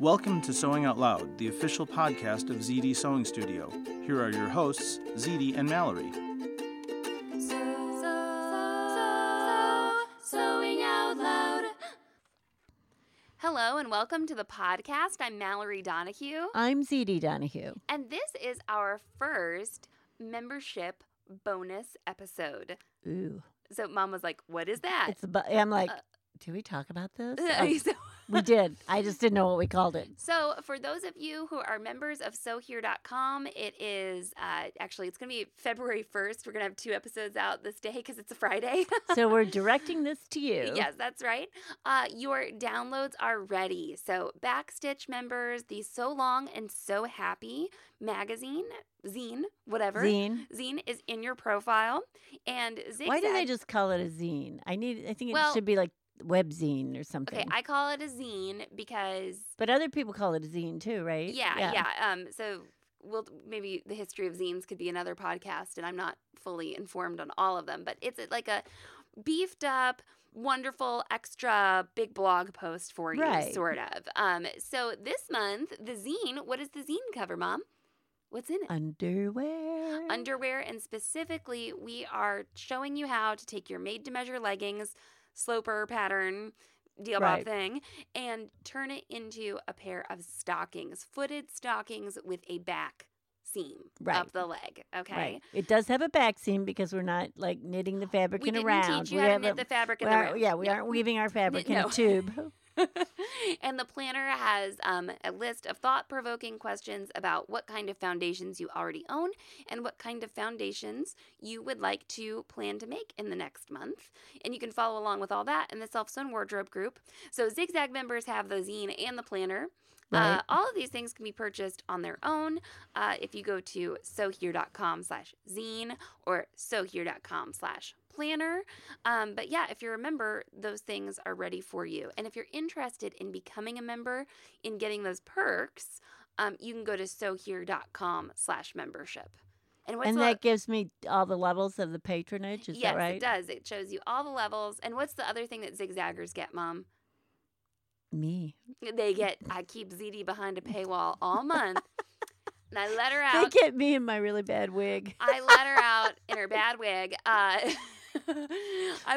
Welcome to Sewing Out Loud, the official podcast of ZD Sewing Studio. Here are your hosts, ZD and Mallory. Sewing Out Loud. Hello and welcome to the podcast. I'm Mallory Donahue. I'm ZD Donahue. And this is our first membership bonus episode. Ooh. So Mom was like, what is that? I'm like... Did we talk about this? We did. I just didn't know what we called it. So for those of you who are members of SewHere.com, it is actually, it's going to be February 1st. We're going to have two episodes out this day because it's a Friday. So we're directing this to you. Yes, that's right. Your downloads are ready. So Backstitch members, the So Long and So Happy magazine, zine is in your profile. And Zigzag. Why did I just call it a zine? I think it should be like webzine or something. Okay, I call it a zine because... But other people call it a zine too, right? Yeah. So we'll maybe the history of zines could be another podcast, and I'm not fully informed on all of them. But it's like a beefed up, wonderful, extra big blog post for you, sort of. So this month, the zine, what is the zine cover, Mom? What's in it? Underwear, and specifically, we are showing you how to take your made-to-measure leggings... sloper pattern deal bob thing and turn it into a pair of stockings, footed stockings with a back seam up the leg. Okay. Right. It does have a back seam because we're not like knitting the fabric in a round. We didn't teach you how to knit the fabric in the round. Yeah, we aren't weaving our fabric in a tube. And the planner has a list of thought-provoking questions about what kind of foundations you already own and what kind of foundations you would like to plan to make in the next month. And you can follow along with all that in the Self-Sewn Wardrobe group. So Zigzag members have the zine and the planner. Right. All of these things can be purchased on their own if you go to SewHere.com/zine or SewHere.com/planner. But yeah, if you're a member, those things are ready for you. And if you're interested in becoming a member, in getting those perks, you can go to SewHere.com/membership. And that gives me all the levels of the patronage, is that right? Yes, it does. It shows you all the levels. And what's the other thing that Zigzaggers get, Mom? Me. I keep ZD behind a paywall all month. And I let her out. They get me in my really bad wig. I let her out in her bad wig. I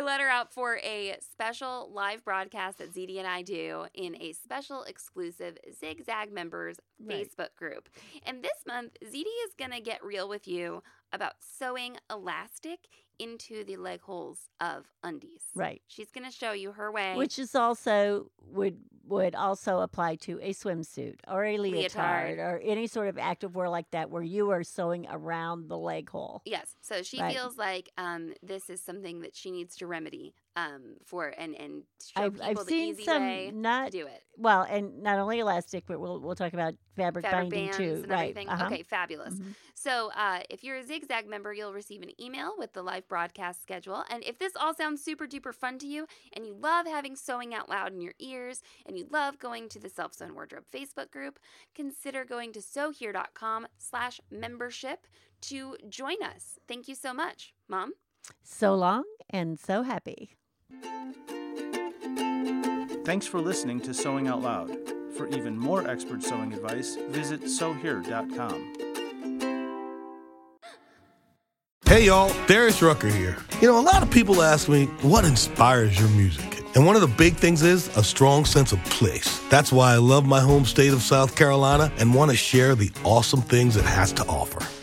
let her out for a special live broadcast that ZD and I do in a special exclusive Zigzag members Facebook group. And this month, ZD is going to get real with you about sewing elastic into the leg holes of undies. Right. She's going to show you her way. Which is also would also apply to a swimsuit or a leotard or any sort of activewear like that where you are sewing around the leg hole. Yes. So she feels like this is something that she needs to remedy and show people the easy way to do it. Well, and not only elastic, but we'll talk about fabric binding bands too. And everything. Uh-huh. Okay, fabulous. Mm-hmm. So if you're a Zigzag member, you'll receive an email with the live broadcast schedule. And if this all sounds super duper fun to you and you love having Sewing Out Loud in your ears and you love going to the Self-Sewn Wardrobe Facebook group, consider going to SewHere.com/membership to join us. Thank you so much, Mom. So long and so happy. Thanks for listening to Sewing Out Loud. For even more expert sewing advice, visit SewHere.com. Hey y'all, Darius Rucker here. You know, a lot of people ask me, what inspires your music? And one of the big things is a strong sense of place. That's why I love my home state of South Carolina and want to share the awesome things it has to offer.